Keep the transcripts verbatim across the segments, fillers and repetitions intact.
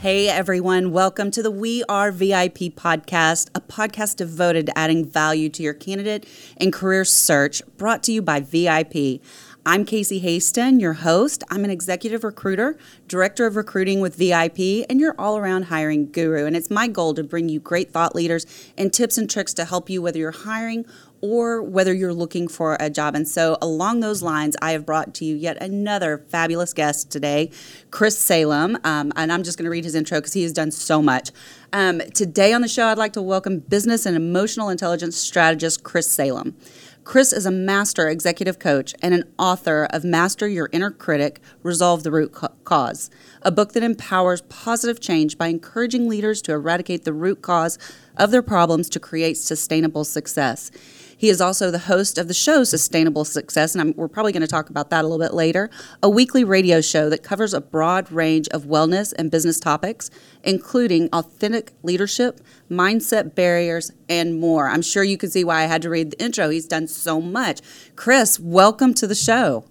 Hey everyone, welcome to the We Are V I P Podcast, a podcast devoted to adding value to your candidate and career search, brought to you by V I P. I'm Casey Hasten, your host. I'm an executive recruiter, director of recruiting with V I P, and your all-around hiring guru. And it's my goal to bring you great thought leaders and tips and tricks to help you whether you're hiring or whether you're looking for a job. And so along those lines, I have brought to you yet another fabulous guest today, Chris Salem. Um, and I'm just going to read his intro because he has done so much. Um, today on the show, I'd like to welcome business and emotional intelligence strategist Chris Salem. Chris is a master executive coach and an author of Master Your Inner Critic, Resolve the Root Cause, a book that empowers positive change by encouraging leaders to eradicate the root cause of their problems to create sustainable success. He is also the host of the show Sustainable Success, and I'm, we're probably going to talk about that a little bit later, a weekly radio show that covers a broad range of wellness and business topics, including authentic leadership, mindset barriers, and more. I'm sure you can see why I had to read the intro. He's done so much. Chris, welcome to the show.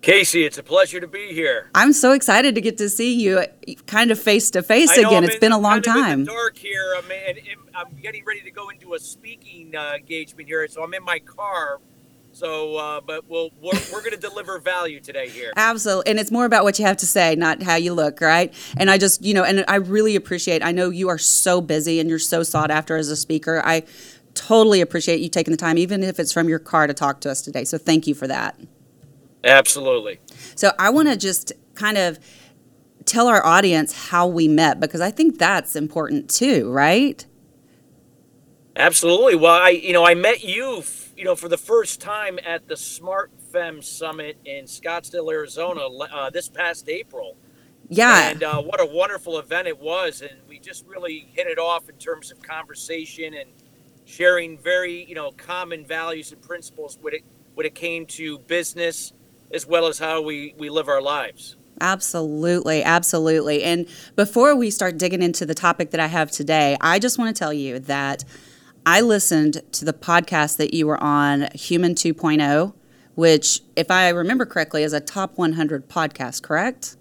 Casey, it's a pleasure to be here. I'm so excited to get to see you kind of face to face again. I'm it's in, been a long kind time. I'm in the dark here. I'm, in, I'm getting ready to go into a speaking uh, engagement here, so I'm in my car. So, uh, but we'll, we're, we're going to deliver value today here. Absolutely. And it's more about what you have to say, not how you look, right? And I just, you know, and I really appreciate, I know you are so busy and you're so sought after as a speaker. I totally appreciate you taking the time, even if it's from your car, to talk to us today. So thank you for that. Absolutely. So I want to just kind of tell our audience how we met, because I think that's important too, right? Absolutely. Well, I, you know, I met you, you know, for the first time at the SmartFem Summit in Scottsdale, Arizona, uh, this past April. Yeah. And uh, what a wonderful event it was. And we just really hit it off in terms of conversation and sharing very, you know, common values and principles when it, when it came to business, as well as how we, we live our lives. Absolutely, absolutely. And before we start digging into the topic that I have today, I just want to tell you that I listened to the podcast that you were on, Human two point oh, which, if I remember correctly, is a top one hundred podcast, correct?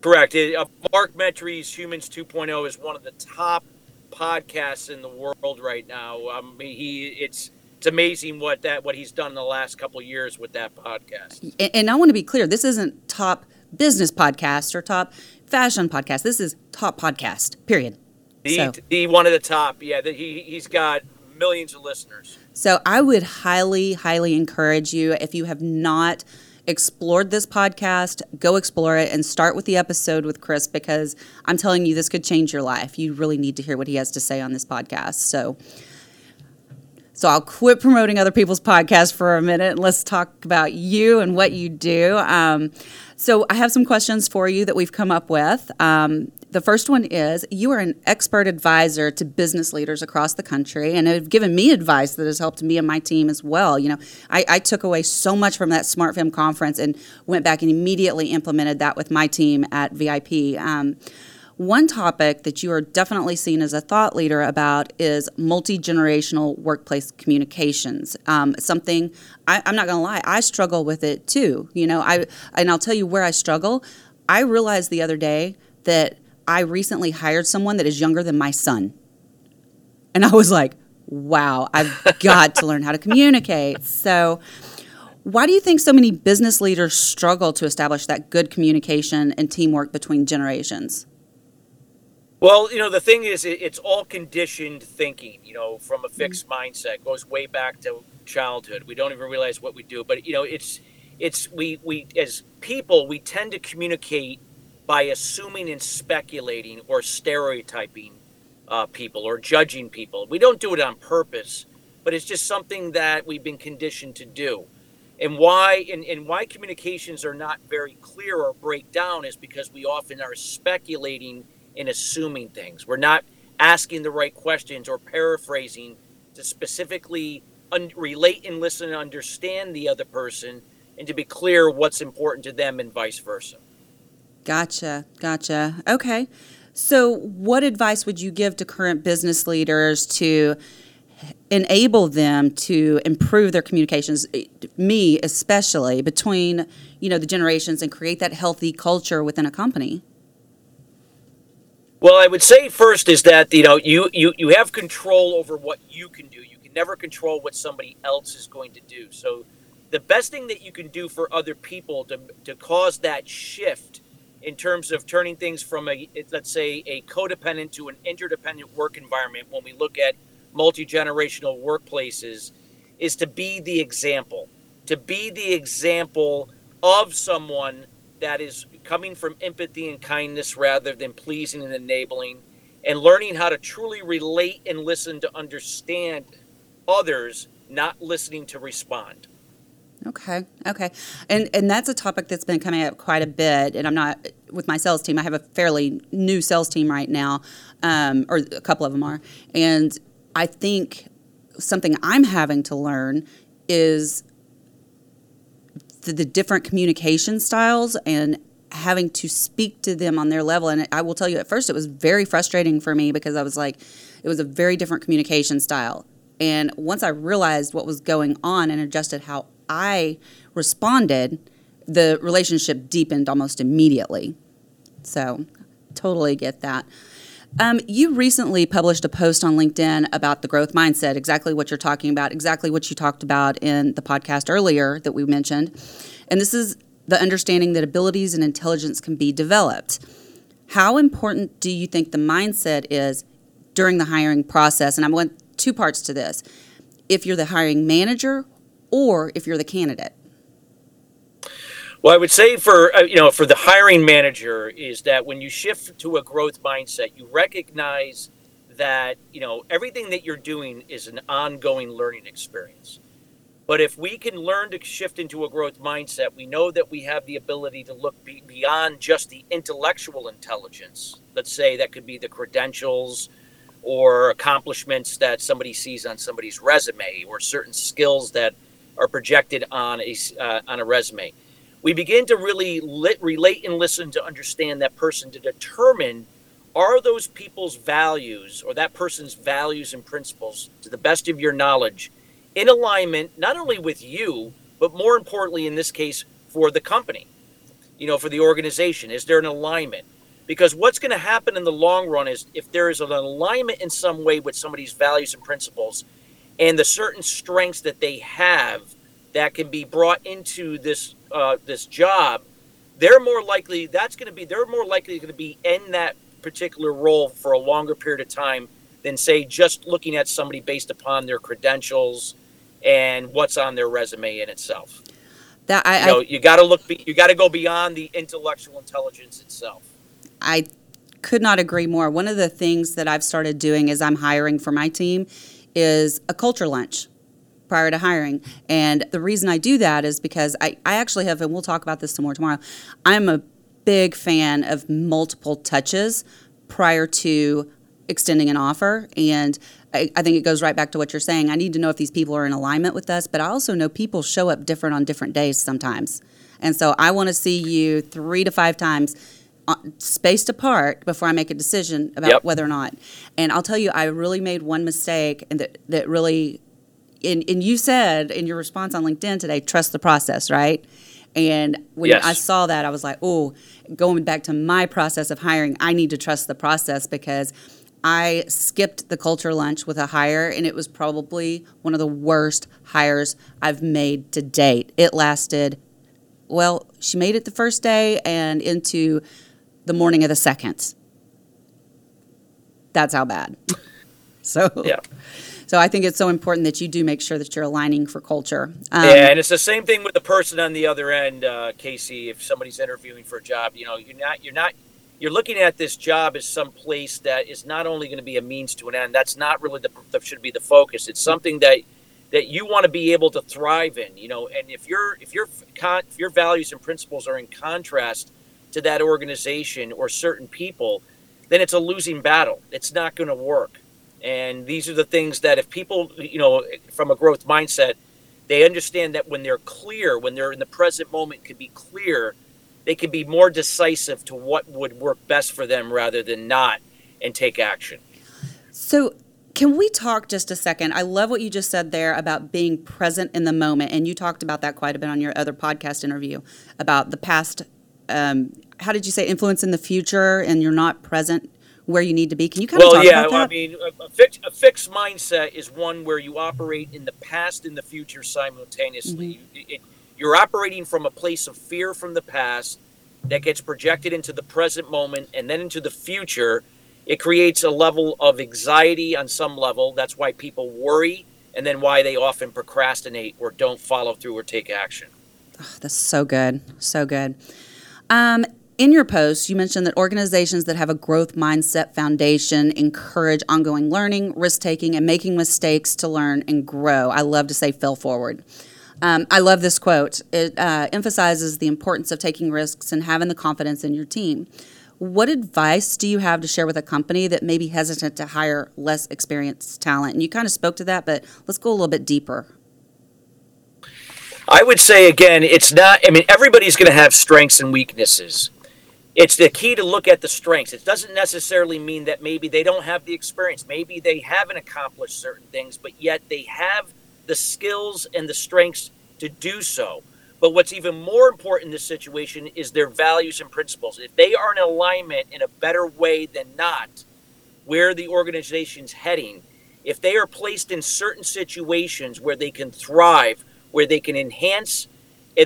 Correct. It, uh, Mark Metry's Humans two point oh is one of the top podcasts in the world right now. Um, he it's... It's amazing what that what he's done in the last couple of years with that podcast. And, and I want to be clear, this isn't top business podcast or top fashion podcast. This is top podcast, period. The, so. the one of the top, yeah. The, he, he's got millions of listeners. So I would highly, highly encourage you, if you have not explored this podcast, go explore it and start with the episode with Chris, because I'm telling you, this could change your life. You really need to hear what he has to say on this podcast. So... So I'll quit promoting other people's podcasts for a minute. Let's talk about you and what you do. Um, so I have some questions for you that we've come up with. Um, the first one is, you are an expert advisor to business leaders across the country and have given me advice that has helped me and my team as well. You know, I, I took away so much from that SmartFem conference and went back and immediately implemented that with my team at V I P. Um, One topic that you are definitely seen as a thought leader about is multi-generational workplace communications. Um, something, I, I'm not going to lie, I struggle with it too. You know, I and I'll tell you where I struggle. I realized the other day that I recently hired someone that is younger than my son. And I was like, wow, I've got to learn how to communicate. So why do you think so many business leaders struggle to establish that good communication and teamwork between generations? Well, you know, the thing is, it's all conditioned thinking, you know, from a fixed mindset. It goes way back to childhood. We don't even realize what we do. But, you know, it's it's we we as people, we tend to communicate by assuming and speculating or stereotyping uh, people or judging people. We don't do it on purpose, but it's just something that we've been conditioned to do. And why and, and why communications are not very clear or break down is because we often are speculating and assuming things. We're not asking the right questions or paraphrasing to specifically un- relate and listen and understand the other person, and to be clear what's important to them and vice versa. Gotcha. Gotcha. Okay. So what advice would you give to current business leaders to enable them to improve their communications, me especially, between, you know, the generations and create that healthy culture within a company? Well, I would say first is that, you know, you, you, you have control over what you can do. You can never control what somebody else is going to do. So the best thing that you can do for other people to to cause that shift in terms of turning things from a, let's say, a codependent to an interdependent work environment when we look at multi-generational workplaces, is to be the example, to be the example of someone that is coming from empathy and kindness rather than pleasing and enabling, and learning how to truly relate and listen to understand others, not listening to respond. Okay. Okay. And and that's a topic that's been coming up quite a bit. And I'm not with my sales team. I have a fairly new sales team right now, um, or a couple of them are. And I think something I'm having to learn is the, the different communication styles and having to speak to them on their level. And I will tell you, at first it was very frustrating for me because I was like, it was a very different communication style. And once I realized what was going on and adjusted how I responded, the relationship deepened almost immediately. So totally get that. Um, you recently published a post on LinkedIn about the growth mindset, exactly what you're talking about, exactly what you talked about in the podcast earlier that we mentioned. And this is the understanding that abilities and intelligence can be developed. How important do you think the mindset is during the hiring process? And I want two parts to this. If you're the hiring manager or if you're the candidate? Well, I would say for, you know, for the hiring manager is that when you shift to a growth mindset, you recognize that, you know, everything that you're doing is an ongoing learning experience. But if we can learn to shift into a growth mindset, we know that we have the ability to look be- beyond just the intellectual intelligence. Let's say that could be the credentials or accomplishments that somebody sees on somebody's resume or certain skills that are projected on a uh, on a resume. We begin to really lit, relate and listen to understand that person to determine, are those people's values or that person's values and principles, to the best of your knowledge, in alignment not only with you, but more importantly in this case for the company, you know, for the organization? Is there an alignment? Because what's going to happen in the long run is if there is an alignment in some way with somebody's values and principles and the certain strengths that they have that can be brought into this uh, this job, they're more likely that's going to be they're more likely going to be in that particular role for a longer period of time than, say, just looking at somebody based upon their credentials and what's on their resume in itself. That I, you know, I, you got to look, you got to go beyond the intellectual intelligence itself. I could not agree more. One of the things that I've started doing as I'm hiring for my team is a culture lunch prior to hiring. And the reason I do that is because I, I actually have, and we'll talk about this some more tomorrow, I'm a big fan of multiple touches prior to extending an offer. And I, I think it goes right back to what you're saying. I need to know if these people are in alignment with us, but I also know people show up different on different days sometimes. And so I want to see you three to five times spaced apart before I make a decision about yep. whether or not. And I'll tell you, I really made one mistake, and that, that really, and, and you said in your response on LinkedIn today, trust the process, right? And when yes. I saw that, I was like, oh, going back to my process of hiring, I need to trust the process, because I skipped the culture lunch with a hire, and it was probably one of the worst hires I've made to date. It lasted, well, she made it the first day and into the morning of the second. That's how bad. So, yeah. So I think it's so important that you do make sure that you're aligning for culture. Um, yeah, and it's the same thing with the person on the other end, uh, Casey. If somebody's interviewing for a job, you know, you're not, you're not, you're looking at this job as some place that is not only going to be a means to an end. That's not really the that should be the focus. It's something that that you want to be able to thrive in, you know. And if your if your if your values and principles are in contrast to that organization or certain people, then it's a losing battle. It's not going to work. And these are the things that if people, you know, from a growth mindset, they understand that when they're clear, when they're in the present moment, can be clear, they can be more decisive to what would work best for them rather than not, and take action. So can we talk just a second? I love what you just said there about being present in the moment. And you talked about that quite a bit on your other podcast interview about the past, um, how did you say, influence in the future, and you're not present where you need to be. Can you kind well, of talk yeah, about that? Well, yeah, I mean, a, fix, a fixed mindset is one where you operate in the past and the future simultaneously. Mm-hmm. It, it, you're operating from a place of fear from the past that gets projected into the present moment and then into the future. It creates a level of anxiety on some level. That's why people worry, and then why they often procrastinate or don't follow through or take action. Oh, that's so good. So good. Um, in your post, you mentioned that organizations that have a growth mindset foundation encourage ongoing learning, risk-taking, and making mistakes to learn and grow. I love to say fail forward. Um, I love this quote. It uh, emphasizes the importance of taking risks and having the confidence in your team. What advice do you have to share with a company that may be hesitant to hire less experienced talent? And you kind of spoke to that, but let's go a little bit deeper. I would say, again, it's not, I mean, everybody's going to have strengths and weaknesses. It's the key to look at the strengths. It doesn't necessarily mean that maybe they don't have the experience. Maybe they haven't accomplished certain things, but yet they have the skills and the strengths to do so. But what's even more important in this situation is their values and principles. If they are in alignment in a better way than not, where the organization's heading, if they are placed in certain situations where they can thrive, where they can enhance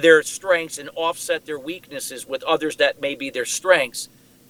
their strengths and offset their weaknesses with others that may be their strengths,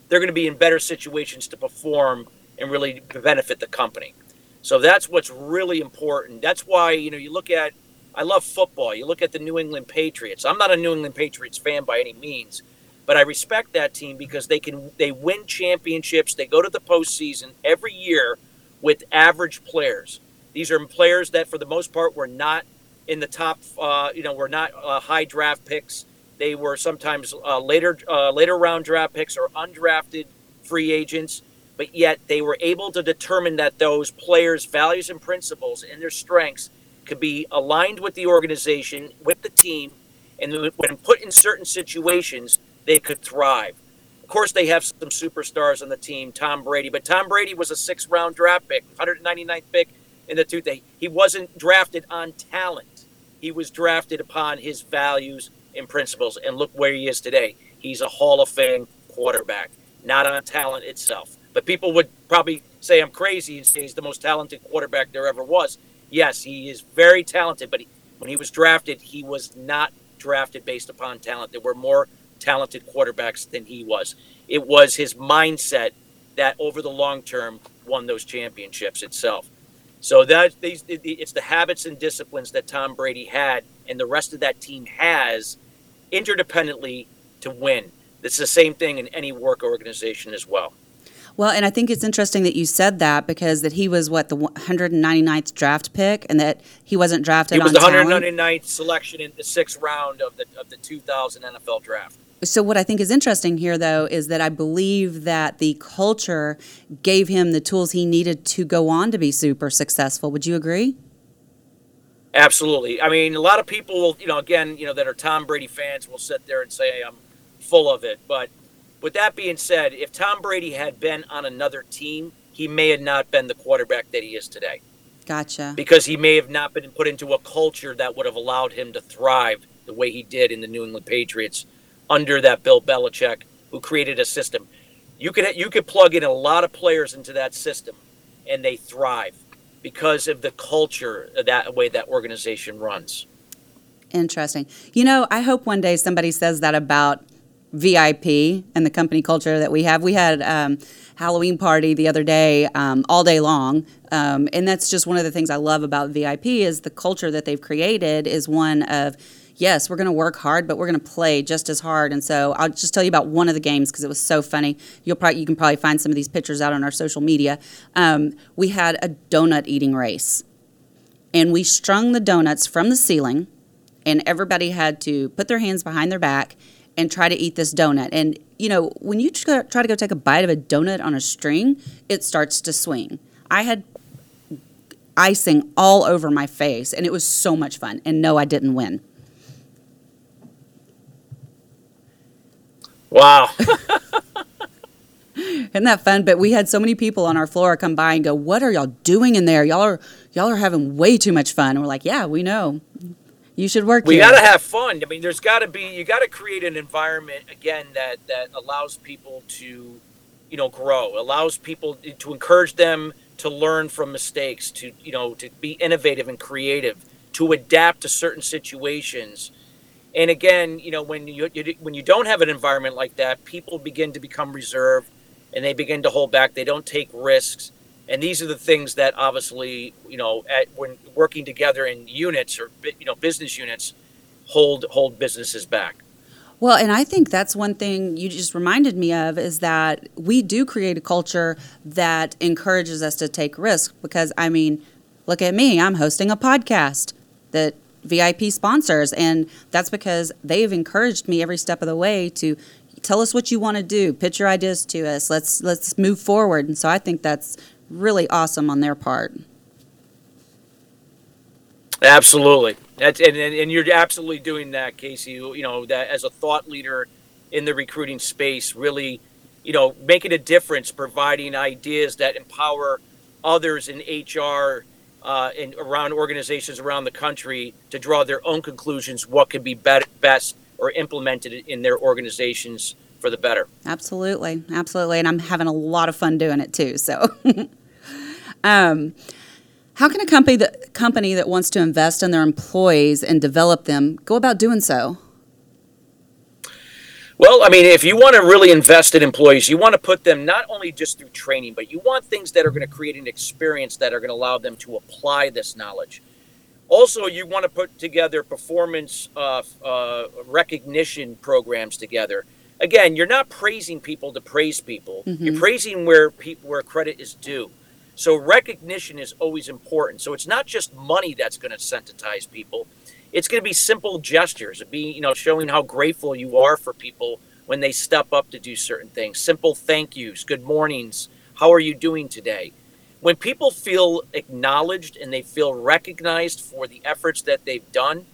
they're going to be in better situations to perform and really benefit the company. So that's what's really important. That's why, you know, you look at, I love football. You look at the New England Patriots. I'm not a New England Patriots fan by any means, but I respect that team because they can they win championships. They go to the postseason every year with average players. These are players that, for the most part, were not in the top. Uh, you know, were not uh, high draft picks. They were sometimes uh, later uh, later round draft picks or undrafted free agents. But yet they were able to determine that those players' values and principles and their strengths could be aligned with the organization, with the team, and when put in certain situations, they could thrive. Of course, they have some superstars on the team, Tom Brady, but Tom Brady was a sixth round draft pick, one hundred ninety-ninth pick in the two thousand. He wasn't drafted on talent. He was drafted upon his values and principles, and look where he is today. He's a Hall of Fame quarterback, not on talent itself. But people would probably say I'm crazy and say he's the most talented quarterback there ever was. Yes, he is very talented, but he, when he was drafted, he was not drafted based upon talent. There were more talented quarterbacks than he was. It was his mindset that, over the long term, won those championships itself. So that these, it's the habits and disciplines that Tom Brady had and the rest of that team has interdependently to win. It's the same thing in any work organization as well. Well, and I think it's interesting that you said that because that he was, what, the one hundred ninety-ninth draft pick and that he wasn't drafted on talent. He was the one hundred ninety-ninth talent. Selection in the sixth round of the of the two thousand N F L draft. So what I think is interesting here, though, is that I believe that the culture gave him the tools he needed to go on to be super successful. Would you agree? Absolutely. I mean, a lot of people, will, you know, again, you know, that are Tom Brady fans will sit there and say, I'm full of it, but with that being said, if Tom Brady had been on another team, he may have not been the quarterback that he is today. Gotcha. Because he may have not been put into a culture that would have allowed him to thrive the way he did in the New England Patriots under that Bill Belichick, who created a system. You could you could plug in a lot of players into that system, and they thrive because of the culture, that way that organization runs. Interesting. You know, I hope one day somebody says that about V I P and the company culture that we have. We had um, Halloween party the other day, um, all day long. Um, and that's just one of the things I love about V I P is the culture that they've created is one of, yes, we're going to work hard, but we're going to play just as hard. And so I'll just tell you about one of the games because it was so funny. You'll probably, you can probably find some of these pictures out on our social media. Um, we had a donut eating race and we strung the donuts from the ceiling and everybody had to put their hands behind their back and try to eat this donut. And, you know, when you try to go take a bite of a donut on a string, it starts to swing. I had icing all over my face, and it was so much fun. And no, I didn't win. Wow. Isn't that fun? But we had so many people on our floor come by and go, what are y'all doing in there? Y'all are y'all are having way too much fun. And we're like, yeah, we know. You should work we here. We got to have fun. I mean, there's got to be, you got to create an environment, again, that, that allows people to, you know, grow, allows people to encourage them to learn from mistakes, to, you know, to be innovative and creative, to adapt to certain situations. And again, you know, when you, you when you don't have an environment like that, people begin to become reserved and they begin to hold back. They don't take risks. And these are the things that obviously, you know, at, when working together in units or, you know, business units, hold hold businesses back. Well, and I think that's one thing you just reminded me of is that we do create a culture that encourages us to take risks because, I mean, look at me. I'm hosting a podcast that V I P sponsors, and that's because they've encouraged me every step of the way to tell us what you want to do, pitch your ideas to us, let's let's move forward. And so I think that's really awesome on their part. Absolutely. That's, and, and, and you're absolutely doing that, Casey. You, you know, that as a thought leader in the recruiting space, really, you know, making a difference, providing ideas that empower others in H R uh, and around organizations around the country to draw their own conclusions, what could be best or implemented in their organizations for the better. Absolutely. Absolutely. And I'm having a lot of fun doing it too. So, um, how can a company that, company that wants to invest in their employees and develop them go about doing so? Well, I mean, if you want to really invest in employees, you want to put them not only just through training, but you want things that are going to create an experience that are going to allow them to apply this knowledge. Also, you want to put together performance uh, uh, recognition programs together. Again, you're not praising people to praise people. Mm-hmm. You're praising where people where credit is due. So recognition is always important. So it's not just money that's going to sensitize people. It's going to be simple gestures, be you know showing how grateful you are for people when they step up to do certain things. Simple thank yous, good mornings, how are you doing today? When people feel acknowledged and they feel recognized for the efforts that they've done,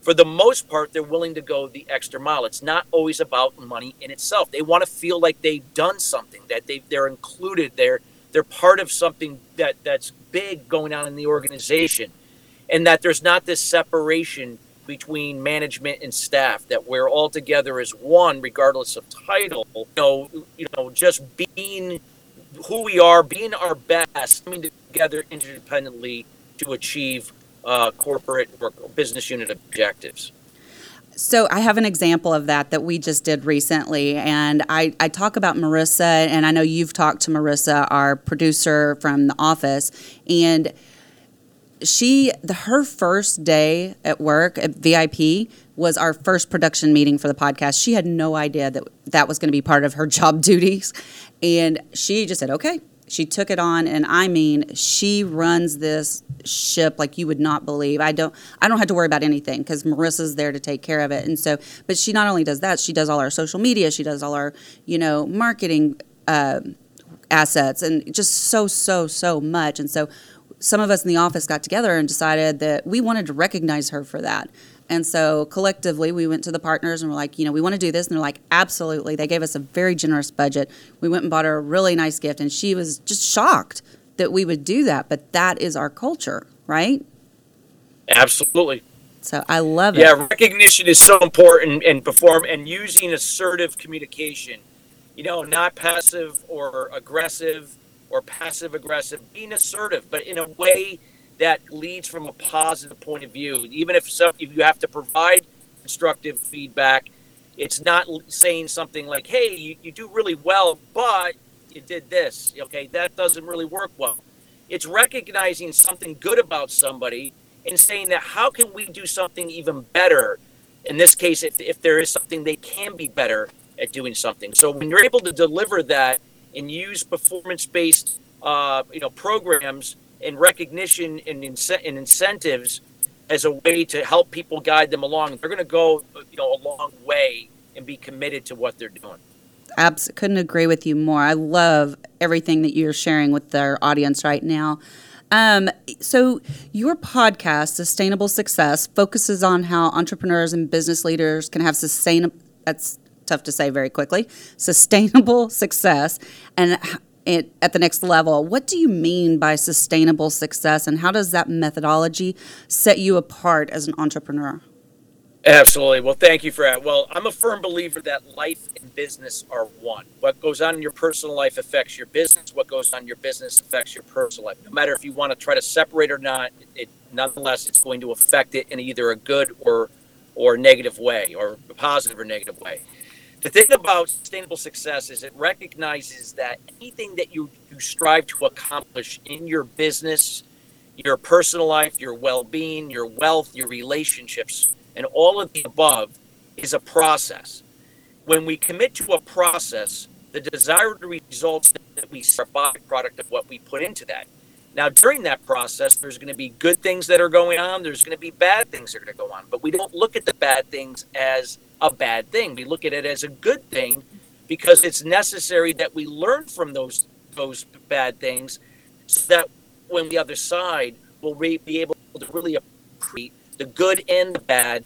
for the most part, they're willing to go the extra mile. It's not always about money in itself. They want to feel like they've done something, that they they're included, they're they're part of something that, that's big going on in the organization, and that there's not this separation between management and staff, that we're all together as one, regardless of title. You know, you know, just being who we are, being our best, coming together independently to achieve uh, corporate or business unit objectives. So I have an example of that that we just did recently, and I, I talk about Marissa, and I know you've talked to Marissa, our producer from The Office, and she the, her first day at work at V I P was our first production meeting for the podcast. She had no idea that that was going to be part of her job duties, and she just said, okay. She took it on, and I mean, she runs this ship like you would not believe. I don't I don't have to worry about anything because Marissa's there to take care of it. And so, but she not only does that, she does all our social media. She does all our, you know, marketing uh, assets and just so, so, so much. And so some of us in the office got together and decided that we wanted to recognize her for that. And so collectively, we went to the partners and we're like, you know, we want to do this. And they're like, absolutely. They gave us a very generous budget. We went and bought her a really nice gift. And she was just shocked that we would do that. But that is our culture, right? Absolutely. So I love it. Yeah, recognition is so important, and perform and using assertive communication, you know, not passive or aggressive or passive aggressive, being assertive, but in a way that leads from a positive point of view. Even if, some, if you have to provide constructive feedback, it's not saying something like, hey, you, you do really well, but you did this. Okay, that doesn't really work well. It's recognizing something good about somebody and saying that how can we do something even better? In this case, if, if there is something, they can be better at doing something. So when you're able to deliver that and use performance-based uh, you know, programs and recognition and, ince- and incentives as a way to help people, guide them along, they're going to go, you know, a long way and be committed to what they're doing. Abs- couldn't agree with you more. I love everything that you're sharing with our audience right now. Um, so your podcast, Sustainable Success, focuses on how entrepreneurs and business leaders can have sustainable, that's tough to say very quickly, sustainable success and it, at the next level. What do you mean by sustainable success, and how does that methodology set you apart as an entrepreneur? Absolutely. Well, thank you for that. Well, I'm a firm believer that life and business are one. What goes on in your personal life affects your business. What goes on in your business affects your personal life. No matter if you want to try to separate or not, it nonetheless, it's going to affect it in either a good or or negative way, or a positive or negative way. The thing about sustainable success is it recognizes that anything that you, you strive to accomplish in your business, your personal life, your well-being, your wealth, your relationships, and all of the above is a process. When we commit to a process, the desired results that we are a byproduct of what we put into that. Now, during that process, there's going to be good things that are going on. There's going to be bad things that are going to go on. But we don't look at the bad things as a bad thing. We look at it as a good thing because it's necessary that we learn from those those bad things so that when the other side will re- be able to really appreciate the good and the bad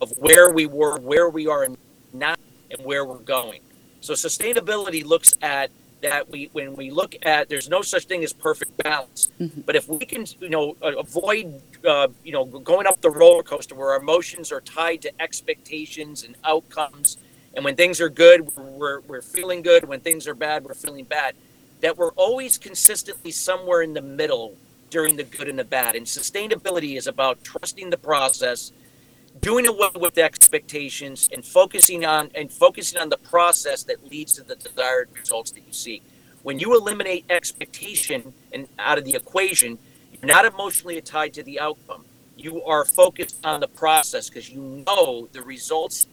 of where we were, where we are now, and where we're going. So sustainability looks at that we, when we look at, there's no such thing as perfect balance. Mm-hmm. But if we can, you know, avoid, uh, you know, going up the roller coaster where our emotions are tied to expectations and outcomes, and when things are good, we're we're feeling good. When things are bad, we're feeling bad. That we're always consistently somewhere in the middle during the good and the bad. And sustainability is about trusting the process, doing away with expectations, and focusing on and focusing on the process that leads to the desired results that you seek. When you eliminate expectation and out of the equation, you're not emotionally tied to the outcome. You are focused on the process because you know the results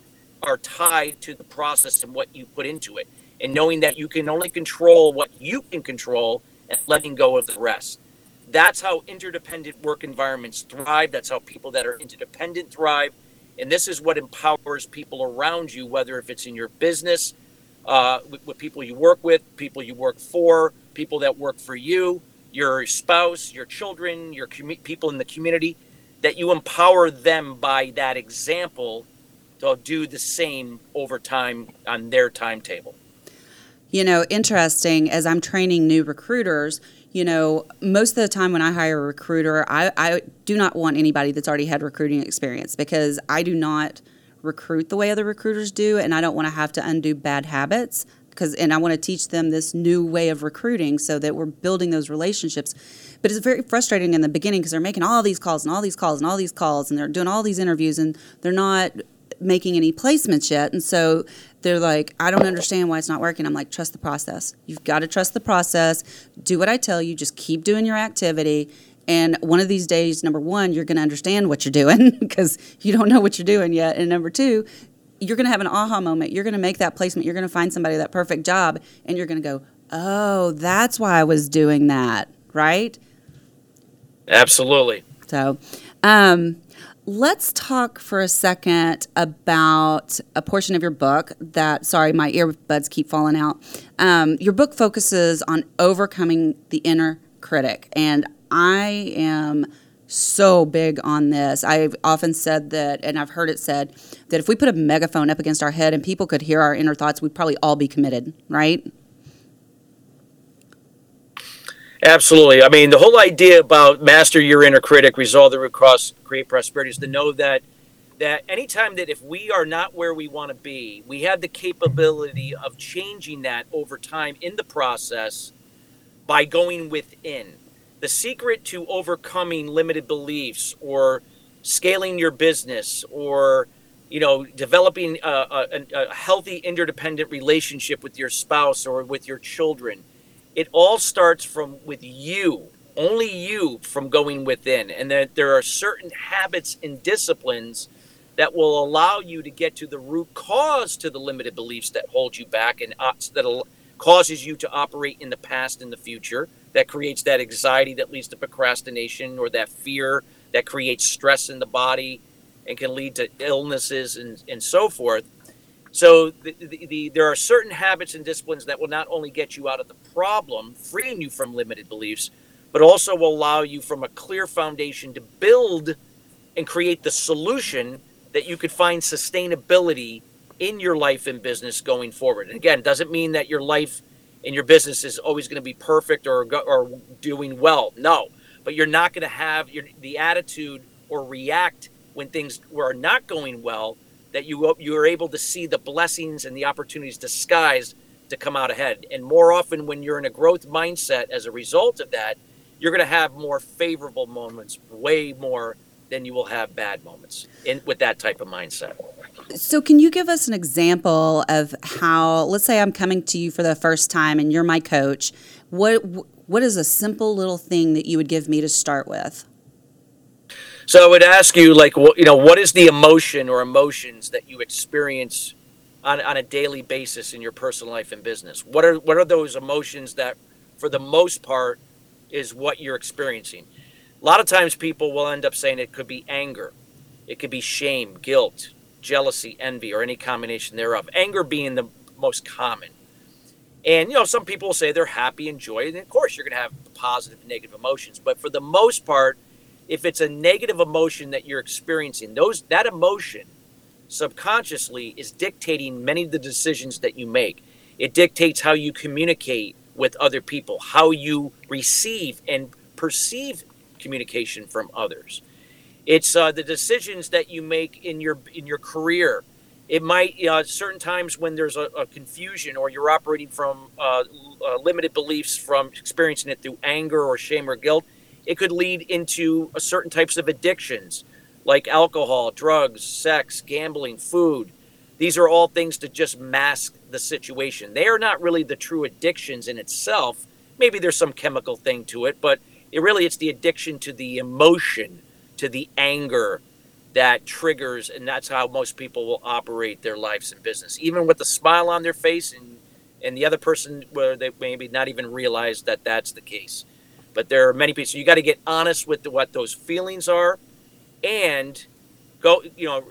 are tied to the process and what you put into it. And knowing that you can only control what you can control and letting go of the rest. That's how interdependent work environments thrive. That's how people that are interdependent thrive. And this is what empowers people around you, whether if it's in your business, uh, with, with people you work with, people you work for, people that work for you, your spouse, your children, your com- people in the community, that you empower them by that example to do the same over time on their timetable. You know, interesting, as I'm training new recruiters, you know, most of the time when I hire a recruiter, I, I do not want anybody that's already had recruiting experience because I do not recruit the way other recruiters do, and I don't want to have to undo bad habits because, and I want to teach them this new way of recruiting so that we're building those relationships. But it's very frustrating in the beginning because they're making all these calls and all these calls and all these calls, and they're doing all these interviews, and they're not making any placements yet. And so they're like, I don't understand why it's not working. I'm like, trust the process. You've got to trust the process. Do what I tell you. Just keep doing your activity. And one of these days, number one, you're going to understand what you're doing because you don't know what you're doing yet. And number two, you're going to have an aha moment. You're going to make that placement. You're going to find somebody that perfect job. And you're going to go, oh, that's why I was doing that. Right? Absolutely. So, um, let's talk for a second about a portion of your book that, sorry, my earbuds keep falling out. Um, your book focuses on overcoming the inner critic, and I am so big on this. I've often said that, and I've heard it said, that if we put a megaphone up against our head and people could hear our inner thoughts, we'd probably all be committed, right? Absolutely. I mean, the whole idea about master your inner critic, resolve the root cause, create prosperity is to know that that anytime that if we are not where we want to be, we have the capability of changing that over time in the process by going within. The secret to overcoming limited beliefs or scaling your business or, you know, developing a, a, a healthy interdependent relationship with your spouse or with your children, it all starts from with you, only you, from going within, and that there are certain habits and disciplines that will allow you to get to the root cause to the limited beliefs that hold you back and uh, that causes you to operate in the past and the future, that creates that anxiety that leads to procrastination or that fear that creates stress in the body and can lead to illnesses and, and so forth. So the, the, the, there are certain habits and disciplines that will not only get you out of the problem, freeing you from limited beliefs, but also will allow you from a clear foundation to build and create the solution that you could find sustainability in your life and business going forward. And again, doesn't mean that your life and your business is always going to be perfect or or doing well. No, but you're not going to have your, the attitude or react when things are not going well, that you you are able to see the blessings and the opportunities disguised to come out ahead. And more often when you're in a growth mindset as a result of that, you're going to have more favorable moments, way more than you will have bad moments in, with that type of mindset. So can you give us an example of how, let's say I'm coming to you for the first time and you're my coach, what what is a simple little thing that you would give me to start with? So I would ask you, like, you know, what is the emotion or emotions that you experience on, on a daily basis in your personal life and business? What are what are those emotions that, for the most part, is what you're experiencing? A lot of times people will end up saying it could be anger, it could be shame, guilt, jealousy, envy, or any combination thereof. Anger being the most common. And, you know, some people will say they're happy and joy, and of course you're going to have positive and negative emotions. But for the most part, if it's a negative emotion that you're experiencing, those that emotion subconsciously is dictating many of the decisions that you make. It dictates how you communicate with other people, how you receive and perceive communication from others. It's uh, the decisions that you make in your in your career. It might uh, certain times when there's a, a confusion or you're operating from uh, uh, limited beliefs from experiencing it through anger or shame or guilt. It could lead into a certain types of addictions like alcohol, drugs, sex, gambling, food. These are all things to just mask the situation. They are not really the true addictions in itself. Maybe there's some chemical thing to it, but it really it's the addiction to the emotion, to the anger that triggers, and that's how most people will operate their lives and business. Even with a smile on their face and, and the other person where they maybe not even realize that that's the case. But there are many people, so you got to get honest with the, what those feelings are, and go, you know,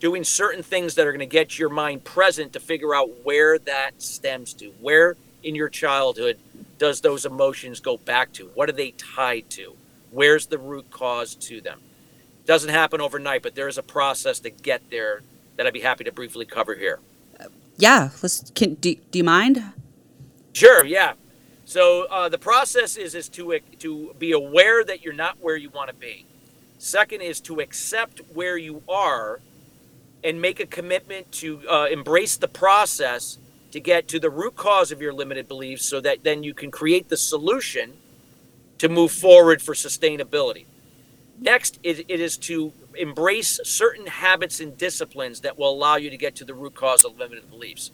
doing certain things that are going to get your mind present to figure out where that stems to. Where in your childhood does those emotions go back to? What are they tied to? Where's the root cause to them? It doesn't happen overnight, but there is a process to get there that I'd be happy to briefly cover here. Yeah, let's. Can, do, do you mind? Sure, yeah. So uh, the process is, is to, to be aware that you're not where you want to be. Second is to accept where you are and make a commitment to uh, embrace the process to get to the root cause of your limited beliefs so that then you can create the solution to move forward for sustainability. Next, it, it is to embrace certain habits and disciplines that will allow you to get to the root cause of limited beliefs.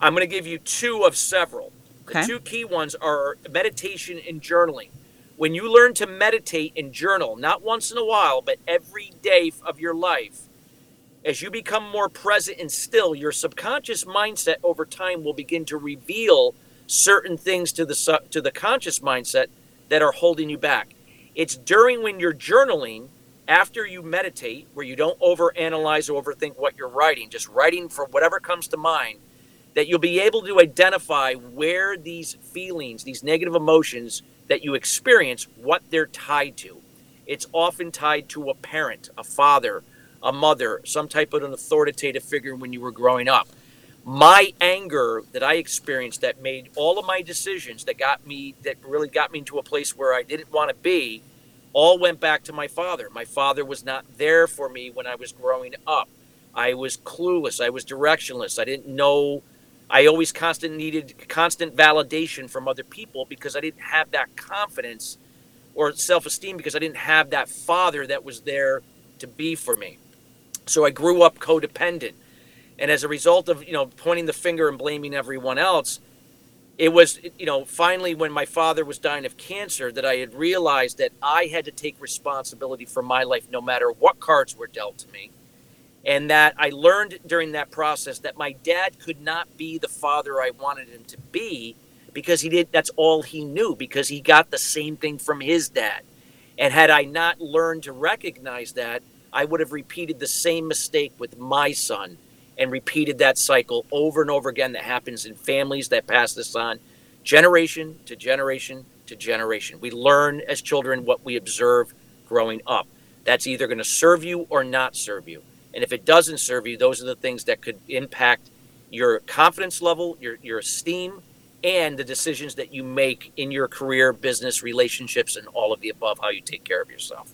I'm going to give you two of several. The okay. two key ones are meditation and journaling. When you learn to meditate and journal, not once in a while, but every day of your life, as you become more present and still, your subconscious mindset over time will begin to reveal certain things to the to the conscious mindset that are holding you back. It's during when you're journaling, after you meditate, where you don't overanalyze or overthink what you're writing, just writing for whatever comes to mind, that you'll be able to identify where these feelings, these negative emotions that you experience, what they're tied to. It's often tied to a parent, a father, a mother, some type of an authoritative figure when you were growing up. My anger that I experienced that made all of my decisions that got me, that really got me into a place where I didn't want to be, all went back to my father. My father was not there for me when I was growing up. I was clueless. I was directionless. I didn't know I always constant needed constant validation from other people because I didn't have that confidence or self-esteem because I didn't have that father that was there to be for me. So I grew up codependent. And as a result of, you know, pointing the finger and blaming everyone else, it was, you know, finally when my father was dying of cancer that I had realized that I had to take responsibility for my life no matter what cards were dealt to me. And that I learned during that process that my dad could not be the father I wanted him to be because he did. That's all he knew because he got the same thing from his dad. And had I not learned to recognize that, I would have repeated the same mistake with my son and repeated that cycle over and over again that happens in families that pass this on generation to generation to generation. We learn as children what we observe growing up. That's either going to serve you or not serve you. And if it doesn't serve you, those are the things that could impact your confidence level, your, your esteem, and the decisions that you make in your career, business, relationships, and all of the above, how you take care of yourself.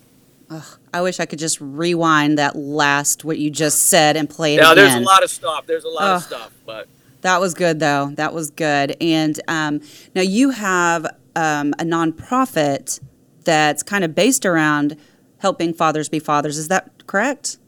Ugh, I wish I could just rewind that last, what you just said, and play it now, again. There's a lot of stuff. There's a lot Ugh, of stuff. But that was good, though. That was good. And um, now you have um, a nonprofit that's kind of based around helping fathers be fathers. Is that correct?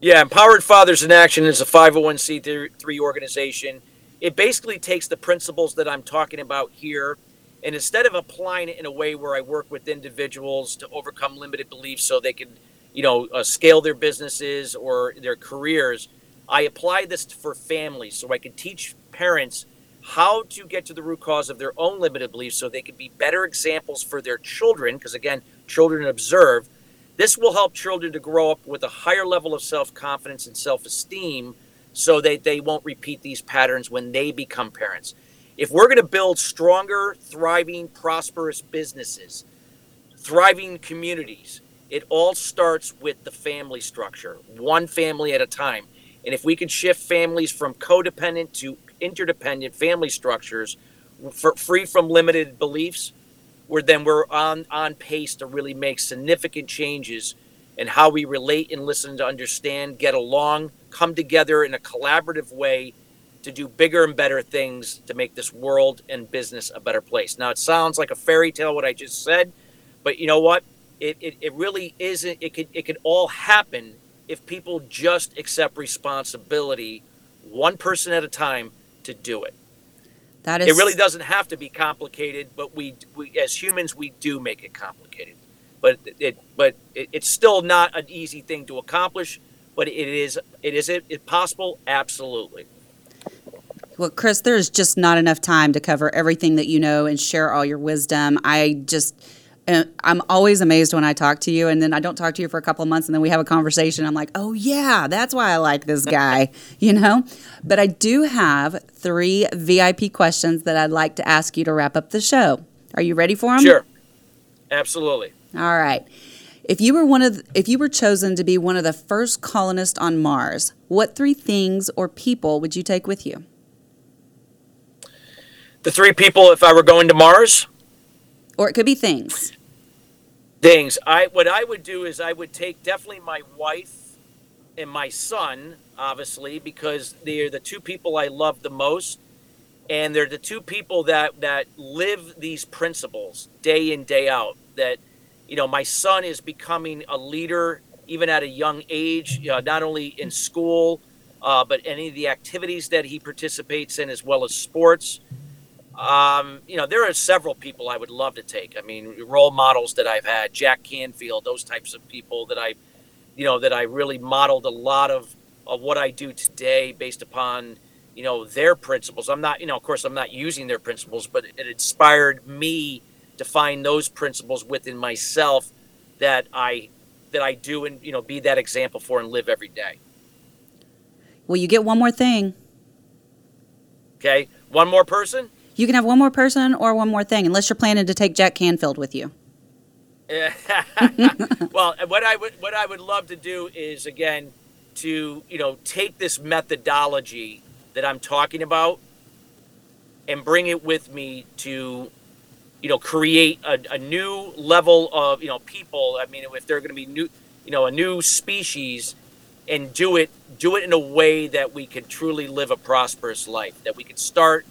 Yeah, Empowered Fathers in Action is a five oh one c three organization. It basically takes the principles that I'm talking about here, and instead of applying it in a way where I work with individuals to overcome limited beliefs so they can, you know, uh, scale their businesses or their careers, I apply this for families so I can teach parents how to get to the root cause of their own limited beliefs so they can be better examples for their children, because again, children observe. This will help children to grow up with a higher level of self-confidence and self-esteem so that they won't repeat these patterns when they become parents. If we're going to build stronger, thriving, prosperous businesses, thriving communities, it all starts with the family structure, one family at a time. And if we can shift families from codependent to interdependent family structures, for, free from limited beliefs, where then we're on, on pace to really make significant changes in how we relate and listen to understand, get along, come together in a collaborative way to do bigger and better things to make this world and business a better place. Now, it sounds like a fairy tale, what I just said, but you know what? It it, it really isn't. It could, it could all happen if people just accept responsibility one person at a time to do it. That is... It really doesn't have to be complicated, but we, we as humans, we do make it complicated. But it, but it, it's still not an easy thing to accomplish. But it is, it is it, it possible? Absolutely. Well, Chris, there's just not enough time to cover everything that you know and share all your wisdom. I just, I'm always amazed when I talk to you, and then I don't talk to you for a couple of months, and then we have a conversation. I'm like, oh yeah, that's why I like this guy, you know. But I do have three V I P questions that I'd like to ask you to wrap up the show. Are you ready for them? Sure. Absolutely. All right. If you were one of, the, if you were chosen to be one of the first colonists on Mars, what three things or people would you take with you? The three people, if I were going to Mars, or it could be things. Things. I what I would do is I would take definitely my wife and my son, obviously, because they're the two people I love the most, and they're the two people that that live these principles day in, day out. That. You know, my son is becoming a leader even at a young age, you know, not only in school, uh, but any of the activities that he participates in, as well as sports. Um, you know, there are several people I would love to take. I mean, role models that I've had, Jack Canfield, those types of people that I, you know, that I really modeled a lot of, of what I do today based upon, you know, their principles. I'm not, you know, of course, I'm not using their principles, but it inspired me to find those principles within myself that I that I do and, you know, be that example for and live every day. Well, you get one more thing. Okay. One more person? You can have one more person or one more thing, unless you're planning to take Jack Canfield with you. Well, what I would what I would love to do is, again, to, you know, take this methodology that I'm talking about and bring it with me to, you know, create a, a new level of, you know, people. I mean, if they're going to be new, you know, a new species, and do it, do it in a way that we can truly live a prosperous life, that we can start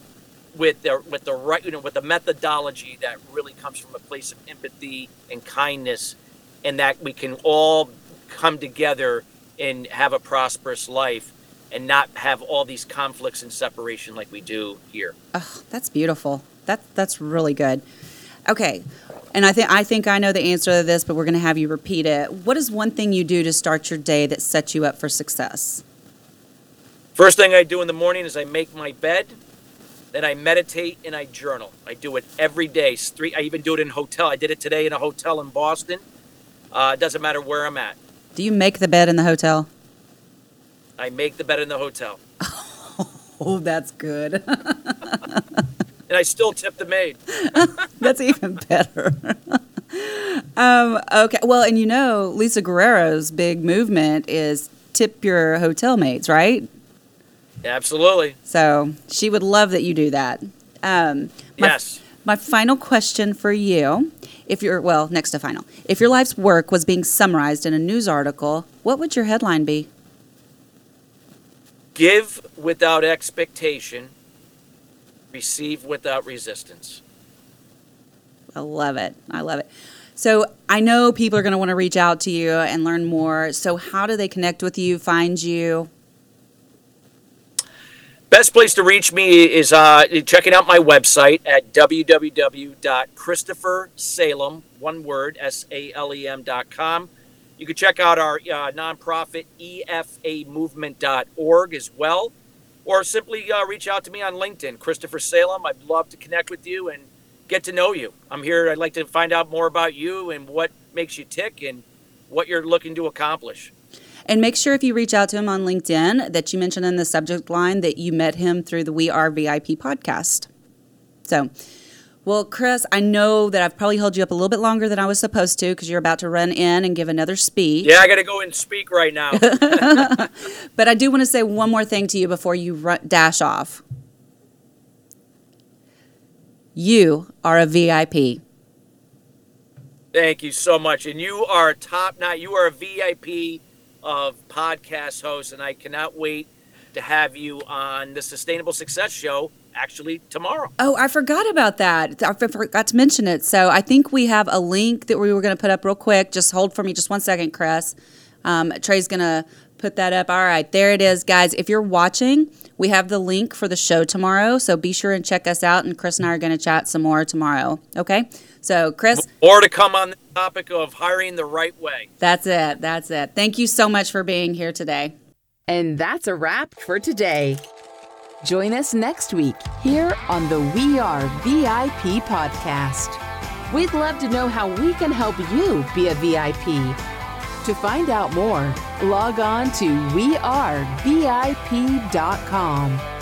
with the, with the right, you know, with the methodology that really comes from a place of empathy and kindness, and that we can all come together and have a prosperous life and not have all these conflicts and separation like we do here. Oh, that's beautiful. That, that's really good. Okay. And I think I think I know the answer to this, but we're going to have you repeat it. What is one thing you do to start your day that sets you up for success? First thing I do in the morning is I make my bed, then I meditate and I journal. I do it every day. Three, I even do it in a hotel. I did it today in a hotel in Boston. Uh, it doesn't matter where I'm at. Do you make the bed in the hotel? I make the bed in the hotel. Oh, that's good. and I still tip the maid. That's even better. um, okay. Well, and you know, Lisa Guerrero's big movement is tip your hotel mates, right? Absolutely. So she would love that you do that. Um, my, yes. My final question for you, if you're, well, next to final, if your life's work was being summarized in a news article, what would your headline be? Give without expectation, receive without resistance. I love it. I love it. So I know people are going to want to reach out to you and learn more. So how do they connect with you, find you? Best place to reach me is uh, checking out my website at w w w dot christopher salem, one word, S A L E M dot com. You can check out our uh, nonprofit E F A Movement dot org as well, or simply uh, reach out to me on LinkedIn, Christopher Salem. I'd love to connect with you and get to know you. I'm here. I'd like to find out more about you and what makes you tick and what you're looking to accomplish. And make sure if you reach out to him on LinkedIn that you mention in the subject line that you met him through the We Are V I P podcast. So, well, Chris, I know that I've probably held you up a little bit longer than I was supposed to because you're about to run in and give another speech. Yeah, I got to go and speak right now. But I do want to say one more thing to you before you run, dash off. You are a V I P. Thank you so much. And you are a top notch. You are a V I P of podcast hosts, and I cannot wait to have you on the Sustainable Success Show actually tomorrow. Oh, I forgot about that. I forgot to mention it. So I think we have a link that we were going to put up real quick. Just hold for me just one second, Chris. Um, Trey's going to put that up. All right, there it is, guys. If you're watching, we have the link for the show tomorrow, so be sure and check us out, and Chris and I are going to chat some more tomorrow, okay? So, Chris. More to come on the topic of hiring the right way. That's it. That's it. Thank you so much for being here today. And that's a wrap for today. Join us next week here on the We Are V I P podcast. We'd love to know how we can help you be a V I P. To find out more, log on to we are vip dot com.